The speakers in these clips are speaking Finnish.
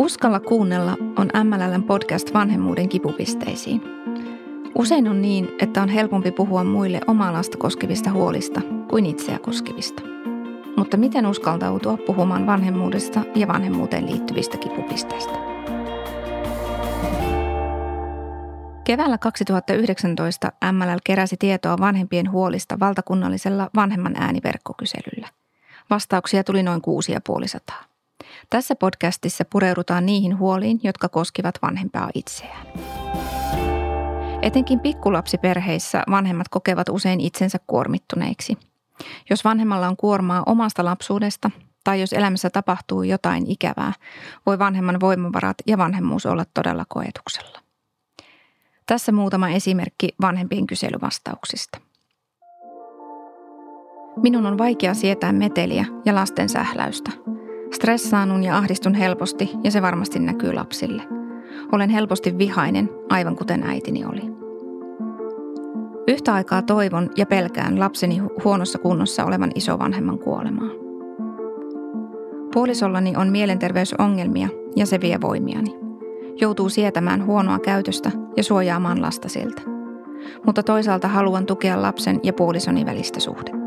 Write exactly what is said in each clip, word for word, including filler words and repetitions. Uskalla kuunnella on M L L:n podcast vanhemmuuden kipupisteisiin. Usein on niin, että on helpompi puhua muille omaa lasta koskevista huolista kuin itseä koskevista. Mutta miten uskaltautua puhumaan vanhemmuudesta ja vanhemmuuteen liittyvistä kipupisteistä? Keväällä kaksituhattayhdeksäntoista M L L keräsi tietoa vanhempien huolista valtakunnallisella vanhemman ääniverkkokyselyllä. Vastauksia tuli noin kuusi ja puoli sataa. Tässä podcastissa pureudutaan niihin huoliin, jotka koskivat vanhempaa itseään. Etenkin pikkulapsiperheissä vanhemmat kokevat usein itsensä kuormittuneiksi. Jos vanhemmalla on kuormaa omasta lapsuudesta tai jos elämässä tapahtuu jotain ikävää, voi vanhemman voimavarat ja vanhemmuus olla todella koetuksella. Tässä muutama esimerkki vanhempien kyselyvastauksista. Minun on vaikea sietää meteliä ja lasten sähläystä. Stressaanun ja ahdistun helposti ja se varmasti näkyy lapsille. Olen helposti vihainen, aivan kuten äitini oli. Yhtä aikaa toivon ja pelkään lapseni huonossa kunnossa olevan isovanhemman kuolemaa. Puolisollani on mielenterveysongelmia ja se vie voimiani. Joutuu sietämään huonoa käytöstä ja suojaamaan lasta siltä. Mutta toisaalta haluan tukea lapsen ja puolisoni välistä suhdetta.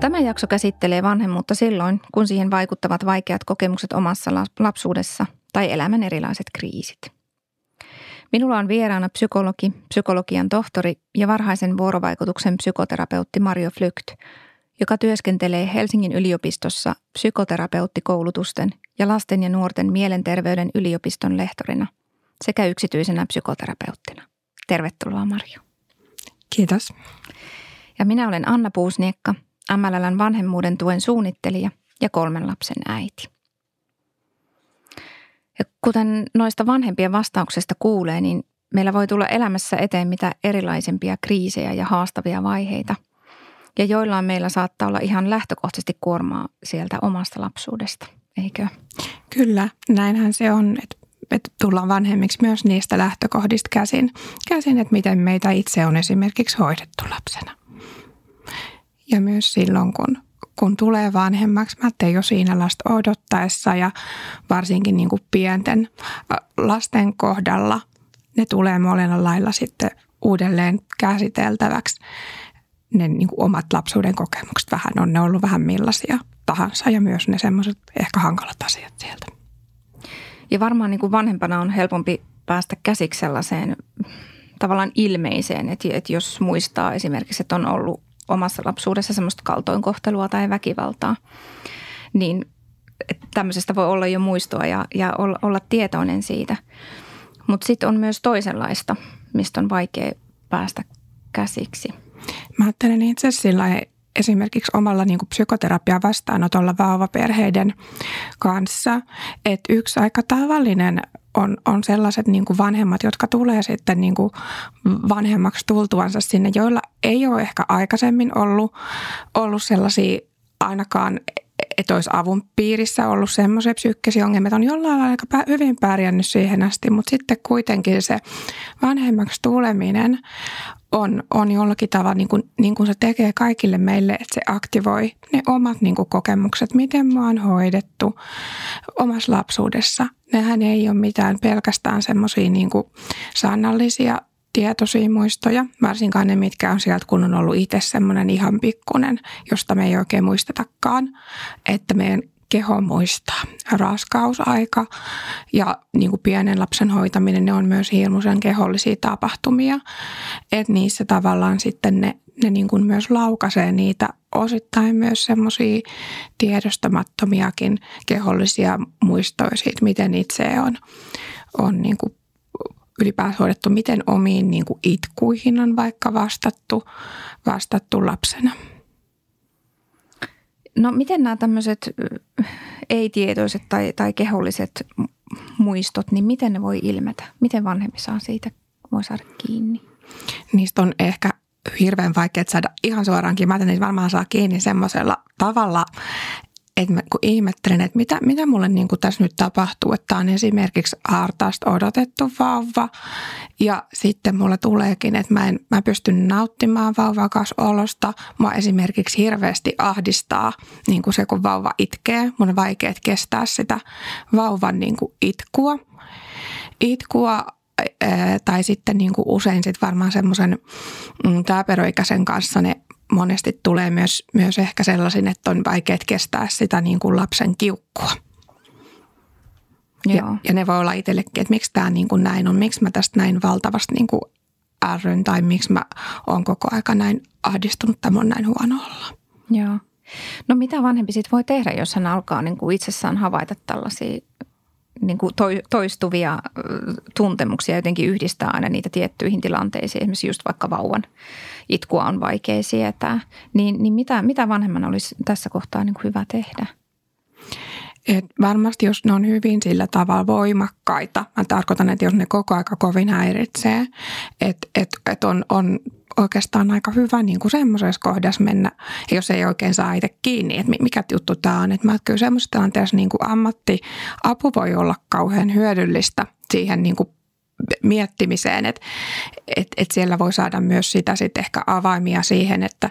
Tämä jakso käsittelee vanhemmuutta silloin, kun siihen vaikuttavat vaikeat kokemukset omassa lapsuudessa tai elämän erilaiset kriisit. Minulla on vieraana psykologi, psykologian tohtori ja varhaisen vuorovaikutuksen psykoterapeutti Marjo Flykt, joka työskentelee Helsingin yliopistossa psykoterapeuttikoulutusten ja lasten ja nuorten mielenterveyden yliopiston lehtorina sekä yksityisenä psykoterapeuttina. Tervetuloa Marjo. Kiitos. Ja minä olen Anna Puusniekka, M L L:n vanhemmuuden tuen suunnittelija ja kolmen lapsen äiti. Ja kuten noista vanhempien vastauksesta kuulee, niin meillä voi tulla elämässä eteen mitä erilaisempia kriisejä ja haastavia vaiheita. Ja joillain meillä saattaa olla ihan lähtökohtaisesti kuormaa sieltä omasta lapsuudesta, eikö? Kyllä, näinhän se on, että että tullaan vanhemmiksi myös niistä lähtökohdista käsin, käsin, että miten meitä itse on esimerkiksi hoidettu lapsena. Ja myös silloin, kun, kun tulee vanhemmaksi, mä ajattelin jo siinä lasta odottaessa ja varsinkin niin kuin pienten lasten kohdalla, ne tulee molemmilla lailla sitten uudelleen käsiteltäväksi. Ne niin kuin omat lapsuuden kokemukset vähän on ne ollut vähän millaisia tahansa ja myös ne semmoiset ehkä hankalat asiat sieltä. Ja varmaan niin kuin vanhempana on helpompi päästä käsiksi sellaiseen tavallaan ilmeiseen, että, että jos muistaa esimerkiksi, että on ollut omassa lapsuudessa semmoista kaltoinkohtelua tai väkivaltaa, niin tämmöisestä voi olla jo muistoa ja, ja olla tietoinen siitä. Mutta sitten on myös toisenlaista, mistä on vaikea päästä käsiksi. Mä ajattelen itse sillä esimerkiksi omalla niin kuin psykoterapian vastaanotolla vauvaperheiden kanssa, että yksi aika tavallinen on, on sellaiset niin kuin vanhemmat, jotka tulee sitten niin kuin vanhemmaksi tultuansa sinne, joilla ei ole ehkä aikaisemmin ollut, ollut sellaisia ainakaan, että olisi avun piirissä ollut semmoisia psyykkisiä ongelmia, että on jollain lailla aika hyvin pärjännyt siihen asti, mutta sitten kuitenkin se vanhemmaksi tuleminen on, on jollakin tavalla, niin kuin, niin kuin se tekee kaikille meille, että se aktivoi ne omat niin kuin kokemukset, miten mä oon hoidettu omassa lapsuudessa. Nehän ei ole mitään pelkästään semmoisia niin kuin sanallisia tietoisia muistoja, varsinkaan ne, mitkä on sieltä, kun on ollut itse semmoinen ihan pikkunen, josta me ei oikein muistetakaan, että meidän keho muistaa. Raskausaika ja niin kuin pienen lapsen hoitaminen, ne on myös hirmuisen kehollisia tapahtumia, että niissä tavallaan sitten ne, ne niin kuin myös laukaisee niitä osittain myös semmoisia tiedostamattomiakin kehollisia muistoja siitä, miten itse on, on niin kuin ylipäänsä hoidettu, miten omiin niin kuin itkuihin on vaikka vastattu, vastattu lapsena. No miten nämä tämmöiset ei-tietoiset tai, tai keholliset muistot, niin miten ne voi ilmetä? Miten vanhempi saa siitä, voi saada kiinni? Niistä on ehkä hirveän vaikea saada ihan suoraankin. Mä ajattelin, että niitä varmaan saa kiinni semmoisella tavalla, että mä kun ihmettelen, että mitä, mitä mulle niin kuin tässä nyt tapahtuu, että on esimerkiksi hartaasti odotettu vauva ja sitten mulla tuleekin, että mä en mä pystyn nauttimaan vauvakausolosta. Mua esimerkiksi hirveästi ahdistaa niin kuin se, kun vauva itkee. Mun on vaikea kestää sitä vauvan niin kuin itkua. Itkua tai sitten niin kuin usein sit varmaan semmoisen taaperoikäisen kanssa ne monesti tulee myös, myös ehkä sellaisin, että on vaikea kestää sitä niin kuin lapsen kiukkua. Ja, ja ne voi olla itsellekin, että miksi tämä niin kuin näin on, miksi mä tästä näin valtavasti niin kuin ärryn tai miksi mä oon koko aika näin ahdistunut, tämä on näin huono olla. Joo. No mitä vanhempi sit voi tehdä, jos hän alkaa niin kuin itsessään havaita tällaisia niin kuin toistuvia tuntemuksia, jotenkin yhdistää aina niitä tiettyihin tilanteisiin, esimerkiksi just vaikka vauvan itkua on vaikea sietää, niin, niin mitä, mitä vanhemman olisi tässä kohtaa niin kuin hyvä tehdä? Et varmasti jos ne on hyvin sillä tavalla voimakkaita, mä tarkoitan, että jos ne koko aika kovin häiritsee, että et, et on, on oikeastaan aika hyvä niin kuin semmoisessa kohdassa mennä, jos ei oikein saa itse kiinni, että mikä juttu tämä on. Että mä kyllä semmoisessa tilanteessa niin kuin ammattiapu voi olla kauhean hyödyllistä siihen niin kuin miettimiseen, että et, et siellä voi saada myös sitä sit ehkä avaimia siihen, että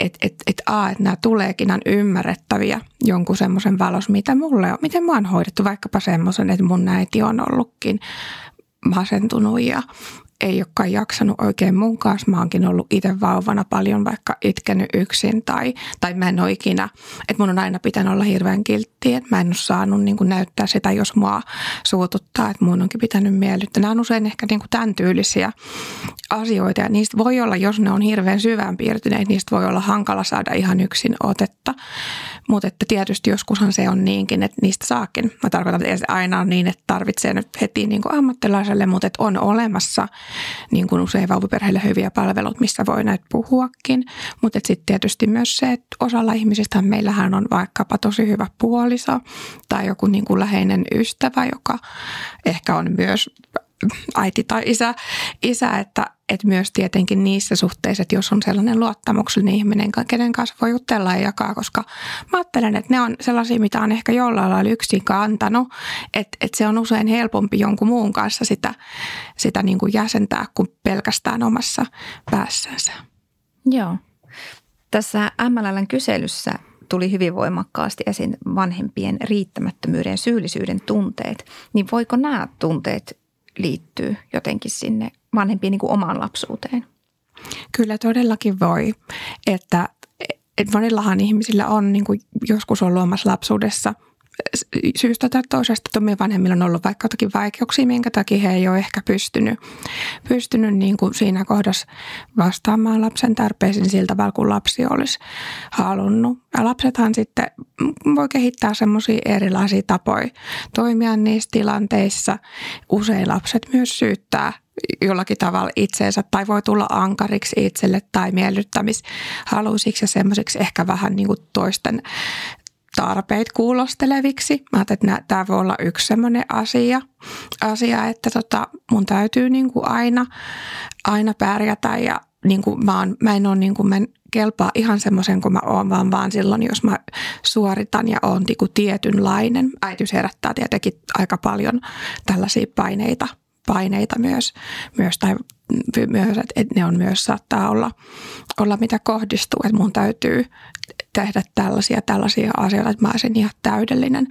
et, et, et, a, et nämä tuleekin on ymmärrettäviä jonkun semmoisen valos, mitä mulle on, miten mä oon hoidettu vaikkapa semmoisen, että mun äiti on ollutkin masentunut ja ei olekaan jaksanut oikein mun kanssa. Mä oonkin ollut itse vauvana paljon vaikka itkenyt yksin tai, tai mä en ole ikinä, että mun on aina pitänyt olla hirveän kilttiä, että mä en ole saanut niin kuin näyttää sitä, jos mua suututtaa, että mun onkin pitänyt miellyttää. Nämä on usein ehkä niin kuin tämän tyylisiä asioita ja niistä voi olla, jos ne on hirveän syvään piirtyneet, niistä voi olla hankala saada ihan yksin otetta, mutta että tietysti joskushan se on niinkin, että niistä saakin. Mä tarkoitan, että ei se aina ole niin, että tarvitsee nyt heti niin kuin ammattilaiselle, mutta että on olemassa niin kuin usein vauvaperheille hyviä palveluita, missä voi näitä puhuakin. Mutta sitten tietysti myös se, että osalla ihmisistä meillähän on vaikkapa tosi hyvä puoliso tai joku niin kuin läheinen ystävä, joka ehkä on myös äiti tai isä, isä että, että myös tietenkin niissä suhteissa, että jos on sellainen luottamuksellinen ihminen, kenen kanssa voi jutella ja jakaa, koska mä ajattelen, että ne on sellaisia, mitä on ehkä jollain lailla yksin kantanut, että, että se on usein helpompi jonkun muun kanssa sitä, sitä niin kuin jäsentää kuin pelkästään omassa päässänsä. Joo. Tässä M L L:n kyselyssä tuli hyvin voimakkaasti esiin vanhempien riittämättömyyden ja syyllisyyden tunteet, niin voiko nämä tunteet liittyy jotenkin sinne vanhempien niin kuin omaan lapsuuteen? Kyllä todellakin voi, että, että monillahan ihmisillä on niin kuin joskus ollut omassa lapsuudessa syystä tai toisesta, että meidän vanhemmilla on ollut vaikka jotakin vaikeuksia, minkä takia he ei ole ehkä pystynyt, pystynyt niin kuin siinä kohdassa vastaamaan lapsen tarpeisiin sillä tavalla, kun lapsi olisi halunnut. Ja lapsethan sitten voi kehittää semmoisia erilaisia tapoja toimia niissä tilanteissa. Usein lapset myös syyttää jollakin tavalla itseensä tai voi tulla ankariksi itselle tai miellyttämishaluisiksi ja semmoisiksi ehkä vähän niin kuin toisten tarpeet kuulosteleviksi. Mä ajattelin, että tämä voi olla yksi semmoinen asia, asia että tota, mun täytyy niin kuin aina, aina pärjätä ja niin kuin mä, oon, mä en ole niin kuin, mä en kelpaa ihan semmoisen kuin mä oon, vaan, vaan silloin, jos mä suoritan ja oon niin kuin tietynlainen. Äitiys herättää tietenkin aika paljon tällaisia paineita, paineita myös, myös tai myös, että ne on myös saattaa olla, olla mitä kohdistuu, että mun täytyy tehdä tällaisia tällaisia asioita, että mä olisin ihan täydellinen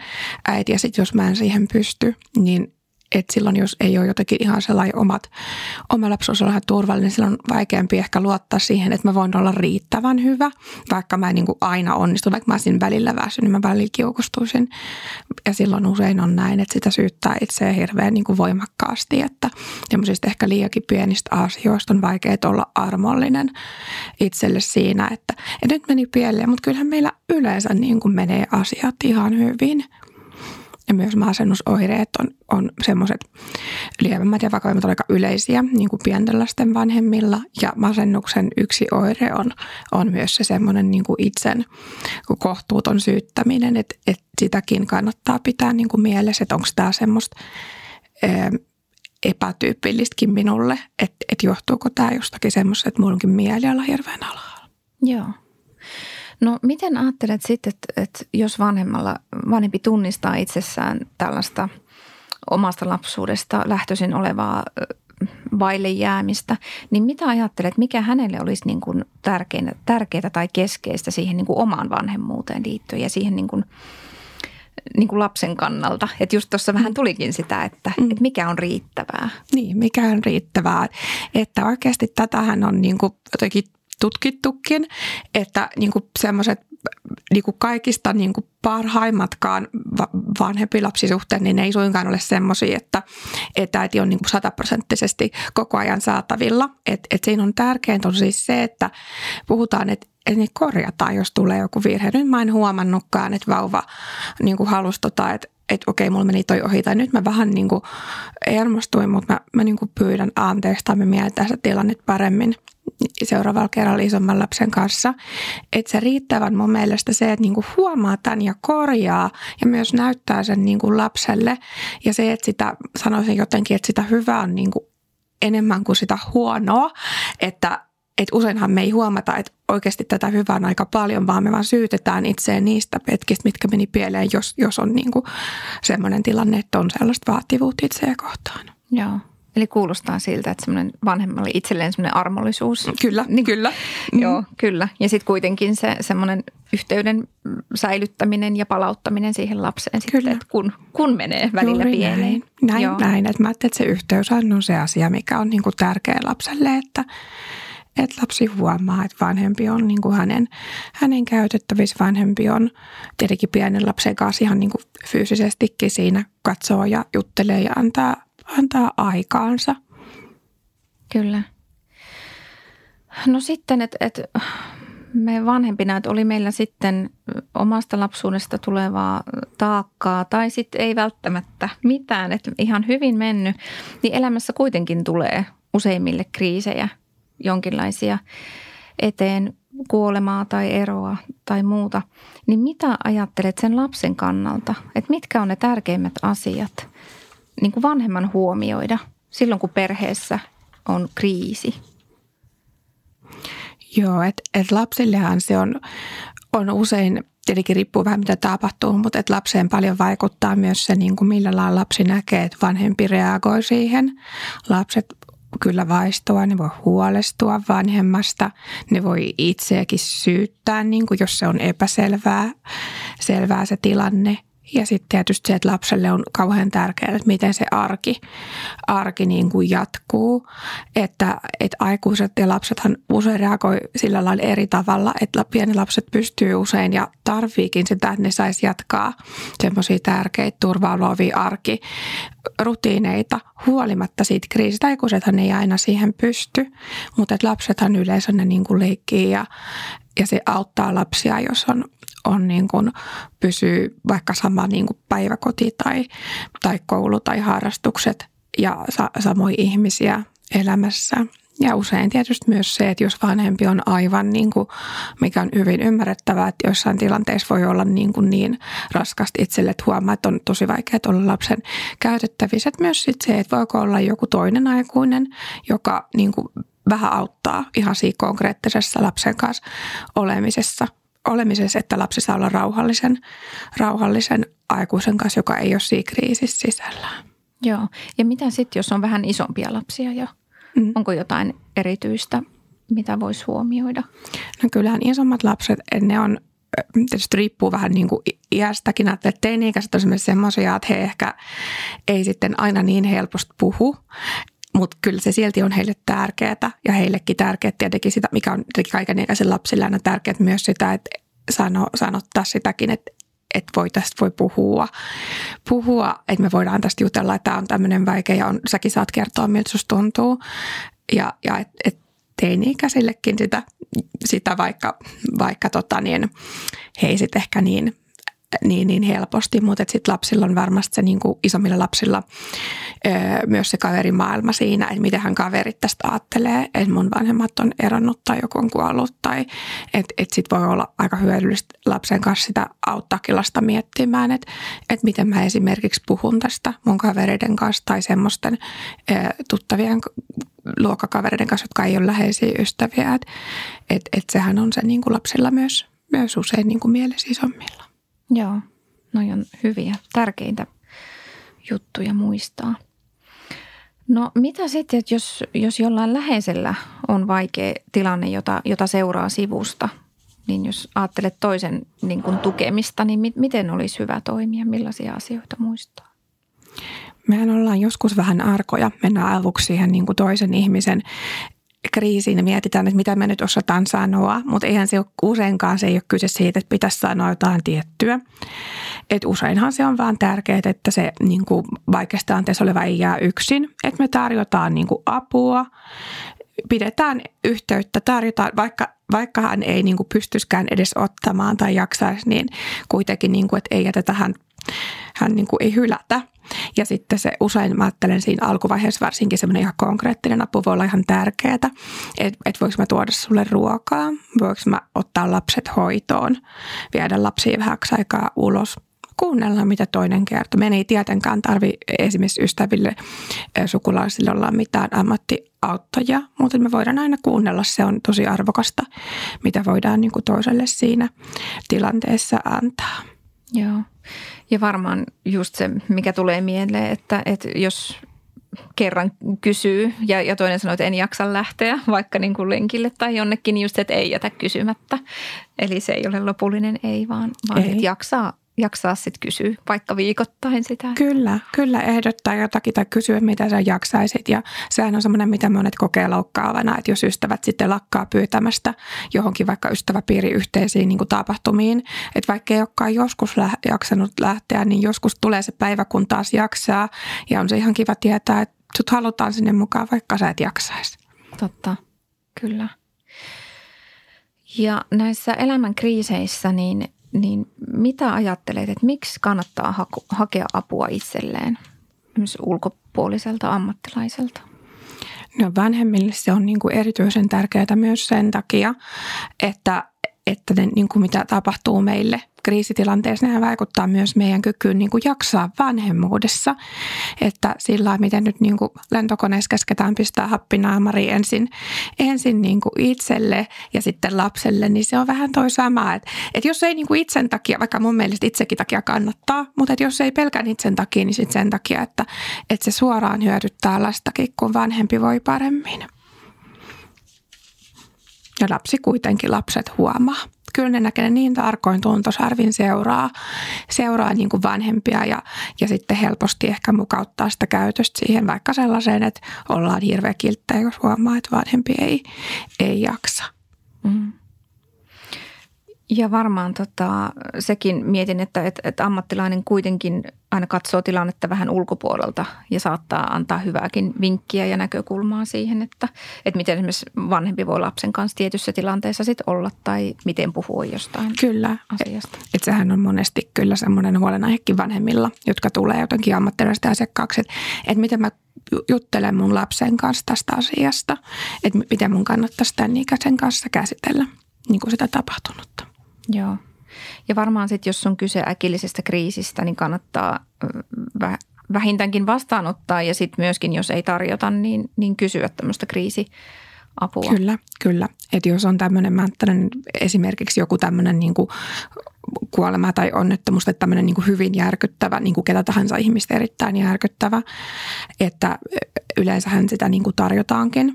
äiti ja sitten jos mä en siihen pysty, niin et silloin jos ei ole jotenkin ihan sellainen omat, oma lapsuus on ihan turvallinen, silloin on vaikeampi ehkä luottaa siihen, että mä voin olla riittävän hyvä, vaikka mä en niin kuin aina onnistu, vaikka mä olisin välillä väsynyt, niin mä välillä kiukustuisin ja silloin usein on näin, että sitä syyttää itseä hirveän niin kuin voimakkaasti, että semmoisista ehkä liiankin pienistä asioista on vaikea olla armollinen itselle siinä, että et nyt meni pieleen, mutta kyllähän meillä yleensä niin kuin menee asiat ihan hyvin. Ja myös masennusoireet on, on semmoiset lievemmät ja vakavimmat aika yleisiä, niin kuin pienten lasten vanhemmilla. Ja masennuksen yksi oire on, on myös se semmoinen niin kuin itsen kohtuuton syyttäminen, että, että sitäkin kannattaa pitää niin kuin mielessä, että onko tämä semmoista ää, epätyypillistäkin minulle, että, että johtuuko tämä jostakin semmoista, että mulla onkin mieliala hirveän alhaalla. Joo. No miten ajattelet sitten, että, että jos vanhemmalla, vanhempi tunnistaa itsessään tällaista omasta lapsuudesta lähtöisin olevaa vaille jäämistä, niin mitä ajattelet, mikä hänelle olisi niin kuin tärkeää, tärkeää tai keskeistä siihen niin kuin omaan vanhemmuuteen liittyen ja siihen niin kuin, niin kuin lapsen kannalta? Että just tuossa vähän tulikin sitä, että, mm. että mikä on riittävää. Niin, mikä on riittävää. Että oikeasti tätähän on niin kuin jotenkin tutkittukin, että niin kuin semmoiset niin kuin kaikista niin kuin parhaimmatkaan vanhempi lapsisuhteet, niin ne ei suinkaan ole semmoisia, että, että äiti on niin kuin sataprosenttisesti koko ajan saatavilla. Et, et siinä on tärkeintä on siis se, että puhutaan, että et ne korjataan, jos tulee joku virhe. Nyt mä en huomannutkaan, että vauva niin kuin halusi tota, että että okei, mulla meni toi ohi, tai nyt mä vähän niin kuin hermostuin, mutta mä, mä niin kuin pyydän anteeksi, tai me mietitään sitä tilannetta paremmin seuraavalla kerralla isomman lapsen kanssa. Että se riittävän mun mielestä se, että niin kuin huomaa tämän ja korjaa, ja myös näyttää sen niin kuin lapselle, ja se, että sitä, sanoisin jotenkin, että sitä hyvää on niin kuin enemmän kuin sitä huonoa, että että useinhan me ei huomata, että oikeasti tätä hyvää on aika paljon, vaan me vaan syytetään itseään niistä petkistä, mitkä meni pieleen, jos, jos on niin kuin sellainen tilanne, että on sellaista vaativuutta itseä kohtaan. Joo, eli kuulostaa siltä, että semmoinen vanhemmalle itselleen semmoinen armollisuus. Kyllä, niin, kyllä. Joo, kyllä. Ja sitten kuitenkin se semmoinen yhteyden säilyttäminen ja palauttaminen siihen lapseen sitten, että kun, kun menee välillä juuri pieleen. Näin, näin, näin. Että mä ajattelin, että se yhteys on se asia, mikä on niin kuin tärkeä lapselle, että että lapsi huomaa, että vanhempi on niin kuin hänen, hänen käytettävissä, vanhempi on tietenkin pienen lapsen kanssa ihan niin kuin fyysisestikin siinä katsoo ja juttelee ja antaa, antaa aikaansa. Kyllä. No sitten, että et me vanhempina, että oli meillä sitten omasta lapsuudesta tulevaa taakkaa tai sitten ei välttämättä mitään, että ihan hyvin mennyt, niin elämässä kuitenkin tulee useimmille kriisejä. Jonkinlaisia eteen kuolemaa tai eroa tai muuta, niin mitä ajattelet sen lapsen kannalta? Että mitkä on ne tärkeimmät asiat niin kuin vanhemman huomioida silloin, kun perheessä on kriisi? Joo, että et lapsillehan se on, on usein, tietenkin riippuu vähän mitä tapahtuu, mutta et lapseen paljon vaikuttaa myös se, niin kuin millä lailla lapsi näkee, että vanhempi reagoi siihen. Lapset kyllä vaistua, ne voi huolestua vanhemmasta, ne voi itseäkin syyttää, niin kuin jos se on epäselvää selvää se tilanne. Ja sitten tietysti se, että lapselle on kauhean tärkeää, että miten se arki, arki niin kuin jatkuu. Että, että aikuiset ja lapsethan usein reagoi sillä lailla eri tavalla, että pienet lapset pystyy usein ja tarviikin sitä, että ne saisi jatkaa semmoisia tärkeitä turvaa luovia arkirutiineita huolimatta siitä kriisistä. Aikuisethan ei aina siihen pysty, mutta että lapsethan yleensä ne niin kuin leikkii ja, ja se auttaa lapsia, jos on on niin kuin pysyy vaikka sama niin kuin päiväkoti tai, tai koulu tai harrastukset ja sa- samoja ihmisiä elämässä. Ja usein tietysti myös se, että jos vanhempi on aivan, niin kuin, mikä on hyvin ymmärrettävää, että joissain tilanteissa voi olla niin, kuin niin raskasta itselle, että huomaa, että on tosi vaikea olla lapsen käytettävissä. Että myös sit se, että voiko olla joku toinen aikuinen, joka niin kuin vähän auttaa ihan siinä konkreettisessa lapsen kanssa olemisessa. Olemisessa, että lapsi saa olla rauhallisen, rauhallisen aikuisen kanssa, joka ei ole siinä kriisissä sisällään. Joo. Ja mitä sitten, jos on vähän isompia lapsia jo? Mm. Onko jotain erityistä, mitä voisi huomioida? No kyllähän isommat lapset, ne on, tietysti riippuu vähän niin kuin iästäkin, että teini-ikäiset on esimerkiksi semmoisia, että he ehkä ei sitten aina niin helposti puhu. Mutta kyllä se silti on heille tärkeää ja heillekin tärkeää tietenkin sitä, mikä on kaikenikäisen lapsille aina tärkeää myös sitä, että sano, sanottaa sitäkin, että, että voi, tästä voi puhua, puhua, että me voidaan tästä jutella, että tämä on tämmöinen vaikea ja on, säkin saat kertoa, miltä susta tuntuu. Ja, ja että et teini-ikäisillekin sitä, sitä vaikka, vaikka tota niin, he ei sitten ehkä niin, niin, niin helposti, mutta sitten lapsilla on varmasti se niin kuin isommilla lapsilla öö, myös se kaverimaailma siinä, että miten hän kaverit tästä ajattelee, että mun vanhemmat on eronnut tai joku on kuollut tai että et sitten voi olla aika hyödyllistä lapsen kanssa sitä auttaakin lasta miettimään, että et miten mä esimerkiksi puhun tästä mun kavereiden kanssa tai semmoisten öö, tuttavien luokkakavereiden kanssa, jotka ei ole läheisiä ystäviä, että et, et sehän on se niin kuin lapsilla myös myös usein niin kuin mielesi isommilla. Joo, noi on hyviä, tärkeitä juttuja muistaa. No mitä sitten, että jos, jos jollain läheisellä on vaikea tilanne, jota, jota seuraa sivusta, niin jos ajattelet toisen niin kuin tukemista, niin mi- miten olisi hyvä toimia, millaisia asioita muistaa? Mehän ollaan joskus vähän arkoja, mennään avuksi siihen niin kuin toisen ihmisen kriisiin ja mietitään, että mitä me nyt osataan sanoa, mutta eihän se ole, useinkaan se ei ole kyse siitä, että pitäisi sanoa jotain tiettyä. Et useinhan se on vaan tärkeää, että se niin kuin vaikeassa tilanteessa oleva ei jää yksin, että me tarjotaan niin kuin apua, pidetään yhteyttä, tarjotaan, vaikka, vaikka hän ei niin kuin pystyisikään edes ottamaan tai jaksaisi, niin kuitenkin, niin kuin, että ei jätetä hän, hän niin kuin ei hylätä. Ja sitten se usein, mä ajattelen siinä alkuvaiheessa varsinkin semmoinen ihan konkreettinen apu voi olla ihan tärkeää, että et voiko mä tuoda sulle ruokaa, voiko mä ottaa lapset hoitoon, viedä lapsia vähäksi aikaa ulos, kuunnella mitä toinen kertoo. Meidän ei tietenkään tarvitse esimerkiksi ystäville, sukulaisille olla mitään ammattiauttajia, mutta me voidaan aina kuunnella, se on tosi arvokasta, mitä voidaan niin kuin toiselle siinä tilanteessa antaa. Joo. Ja varmaan just se, mikä tulee mieleen, että, että jos kerran kysyy ja, ja toinen sanoo, että en jaksa lähteä vaikka niin kuin lenkille tai jonnekin, niin just se, että ei jätä kysymättä. Eli se ei ole lopullinen ei, vaan, vaan ei. Että jaksaa, jaksaa sitten kysyä vaikka viikoittain sitä. Kyllä, kyllä ehdottaa jotakin tai kysyä, mitä sä jaksaisit. Ja sehän on semmoinen, mitä monet kokee loukkaavana, että jos ystävät sitten lakkaa pyytämästä johonkin vaikka ystäväpiiriyhteisiin niin kuin tapahtumiin, että vaikka ei olekaan joskus lä- jaksanut lähteä, niin joskus tulee se päivä, kun taas jaksaa. Ja on se ihan kiva tietää, että sut halutaan sinne mukaan, vaikka sä et jaksaisi. Totta, kyllä. Ja näissä elämän kriiseissä niin... Niin mitä ajattelet, että miksi kannattaa haku, hakea apua itselleen myös ulkopuoliselta ammattilaiselta? No vanhemmille se on niin kuin erityisen tärkeää myös sen takia, että, että ne, niin kuin mitä tapahtuu meille kriisitilanteessa, nehän vaikuttaa myös meidän kykyyn niin kuin jaksaa vanhemmuudessa. Että sillä lailla, miten nyt niin kuin lentokoneessa käsketään pistää happinaamari ensin, ensin niin kuin itselle ja sitten lapselle, niin se on vähän toi sama. Että et jos ei niin kuin itsen takia, vaikka mun mielestä itsekin takia kannattaa, mutta että jos ei pelkän itsen takia, niin sitten sen takia, että, että se suoraan hyödyttää lastakin, kun vanhempi voi paremmin. Ja lapsi kuitenkin, lapset huomaa. Kyllä ne näkee niin tarkoin tuntosarvin seuraa, seuraa niin kuin vanhempia ja, ja sitten helposti ehkä mukauttaa sitä käytöstä siihen vaikka sellaiseen, että ollaan hirveä kilttejä, jos huomaa, että vanhempi ei, ei jaksa. Mm. Ja varmaan tota, sekin mietin, että, että, että ammattilainen kuitenkin aina katsoo tilannetta vähän ulkopuolelta ja saattaa antaa hyvääkin vinkkiä ja näkökulmaa siihen, että, että miten esimerkiksi vanhempi voi lapsen kanssa tietyssä tilanteessa sit olla tai miten puhua jostain kyllä. asiasta. Kyllä, että sehän on monesti kyllä semmoinen huolenaihekin vanhemmilla, jotka tulee jotenkin ammattilaisista asiakkaaksi, että, että miten mä juttelen mun lapsen kanssa tästä asiasta, että miten mun kannattaisi tämän ikäisen kanssa käsitellä niin kuin sitä tapahtunutta. Joo. Ja varmaan sitten, jos on kyse äkillisestä kriisistä, niin kannattaa vähintäänkin vastaanottaa ja sitten myöskin, jos ei tarjota, niin, niin kysyä tämmöistä kriisiapua. Kyllä, kyllä. Että jos on tämmöinen, mä ajattelen esimerkiksi joku tämmöinen niin kuin kuolema tai onnettomuus, että tämmöinen niin kuin hyvin järkyttävä, niin kuin ketä tahansa ihmistä erittäin järkyttävä, että yleensähän sitä niin kuin tarjotaankin.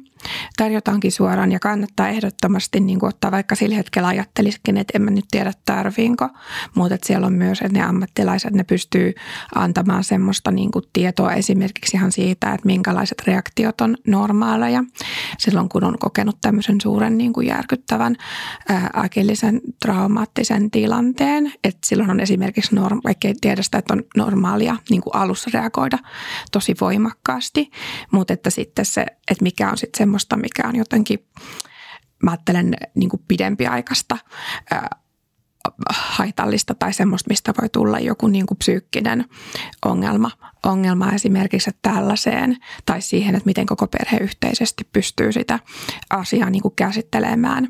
Tarjotaankin suoraan ja kannattaa ehdottomasti niin kuin ottaa, vaikka sillä hetkellä ajattelisikin, että en mä nyt tiedä tarviinko, mutta että siellä on myös, että ne ammattilaiset, ne pystyy antamaan semmoista niin kuin tietoa esimerkiksi ihan siitä, että minkälaiset reaktiot on normaaleja silloin, kun on kokenut tämmöisen suuren niin kuin järkyttävän äkillisen traumaattisen tilanteen, että silloin on esimerkiksi, norm- vaikka ei tiedä sitä, että on normaalia niin kuin alussa reagoida tosi voimakkaasti, mutta että sitten se, että mikä on sitten semmoista, mikä on jotenkin, mä ajattelen, niin kuin pidempiaikaista ää, haitallista tai semmoista, mistä voi tulla joku niin kuin psyykkinen ongelma, ongelma esimerkiksi tällaiseen tai siihen, että miten koko perhe yhteisesti pystyy sitä asiaa niin kuin käsittelemään.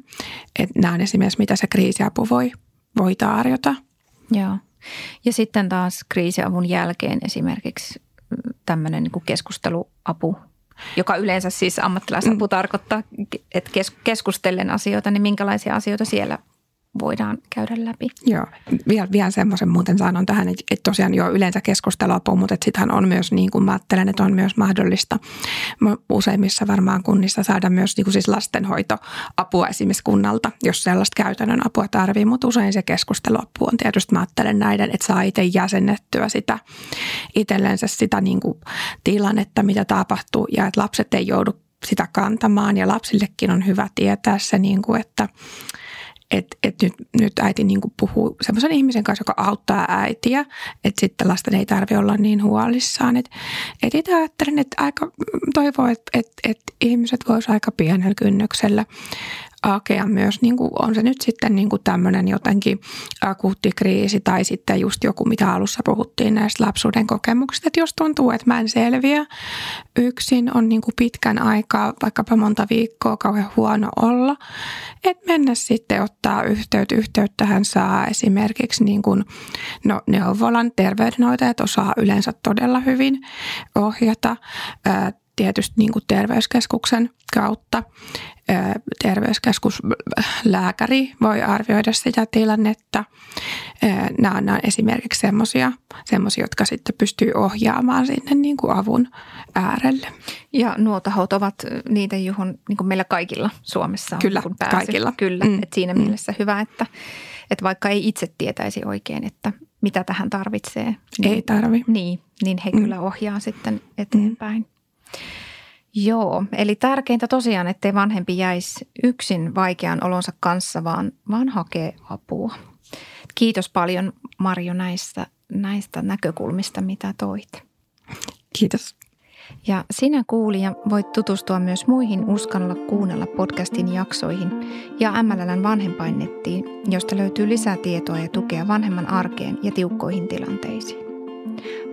Et nämä on esimerkiksi, mitä se kriisiapu voi, voi tarjota. Joo. Ja sitten taas kriisiavun jälkeen esimerkiksi tämmöinen niin kuin keskusteluapu, joka yleensä siis ammattilaisapu tarkoittaa, että keskustellen asioita, niin minkälaisia asioita siellä voidaan käydä läpi. Joo. Vielä, vielä semmoisen muuten sanon tähän, että, että tosiaan jo yleensä keskustelua puhuu, mutta sittenhän on myös, niin kuin mä ajattelen, että on myös mahdollista useimmissa varmaan kunnissa saada myös niin kuin siis lastenhoitoapua esimerkiksi kunnalta, jos sellaista käytännön apua tarvii, mutta usein se keskusteluapu on tietysti, mä ajattelen näiden, että saa itse jäsennettyä sitä itsellensä sitä niin kuin tilannetta, mitä tapahtuu ja että lapset ei joudu sitä kantamaan ja lapsillekin on hyvä tietää se, niin kuin, että Että et nyt, nyt äiti niin kuin puhuu semmoisen ihmisen kanssa, joka auttaa äitiä, että sitten lasten ei tarvitse olla niin huolissaan. Että et itse ajattelen, että aika toivoo, että et, et ihmiset voisivat aika pienellä kynnyksellä hakea myös, niin kuin, on se nyt sitten niin kuin tämmöinen jotenkin akuutti kriisi tai sitten just joku, mitä alussa puhuttiin näistä lapsuuden kokemuksista, että jos tuntuu, että mä en selviä yksin, on niin kuin pitkän aikaa, vaikkapa monta viikkoa kauhean huono olla, että mennä sitten ottaa yhteyttä, yhteyttähän saa esimerkiksi niin kuin, no neuvolan terveydenhoitajat osaa yleensä todella hyvin ohjata tietysti niin kuin terveyskeskuksen kautta. Terveyskeskuslääkäri voi arvioida sitä tilannetta. Nämä on esimerkiksi semmoisia, jotka sitten pystyy ohjaamaan sinne niin kuin avun äärelle. Ja nuo tahot ovat niitä, johon niin kuin meillä kaikilla Suomessa on Kyllä, pääsy. Kaikilla. Kyllä, mm. että siinä mielessä hyvä, että, että vaikka ei itse tietäisi oikein, että mitä tähän tarvitsee. Niin, ei tarvi. Niin, niin he mm. kyllä ohjaa sitten eteenpäin. Mm. Joo, eli tärkeintä tosiaan, ettei vanhempi jäisi yksin vaikean olonsa kanssa, vaan, vaan hakee apua. Kiitos paljon Marjo näistä, näistä näkökulmista, mitä toit. Kiitos. Ja sinä kuulija voit tutustua myös muihin Uskalla kuunnella podcastin jaksoihin ja M L L:n vanhempainnettiin, josta löytyy lisää tietoa ja tukea vanhemman arkeen ja tiukkoihin tilanteisiin.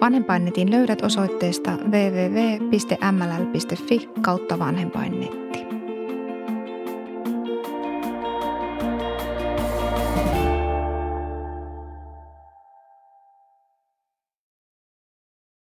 Vanhempainnetin löydät osoitteesta double-u double-u double-u piste m l l piste f i kautta vanhempainnetti.